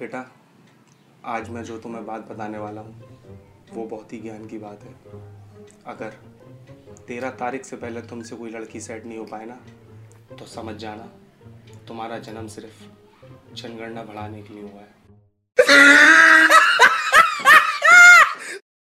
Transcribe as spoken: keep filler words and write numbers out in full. बेटा, आज मैं जो तुम्हें बात बताने वाला हूँ वो बहुत ही ज्ञान की बात है। अगर तेरह तारीख से पहले तुमसे कोई लड़की सेट नहीं हो पाए ना, तो समझ जाना तुम्हारा जन्म सिर्फ जनगणना बढ़ाने के लिए हुआ है।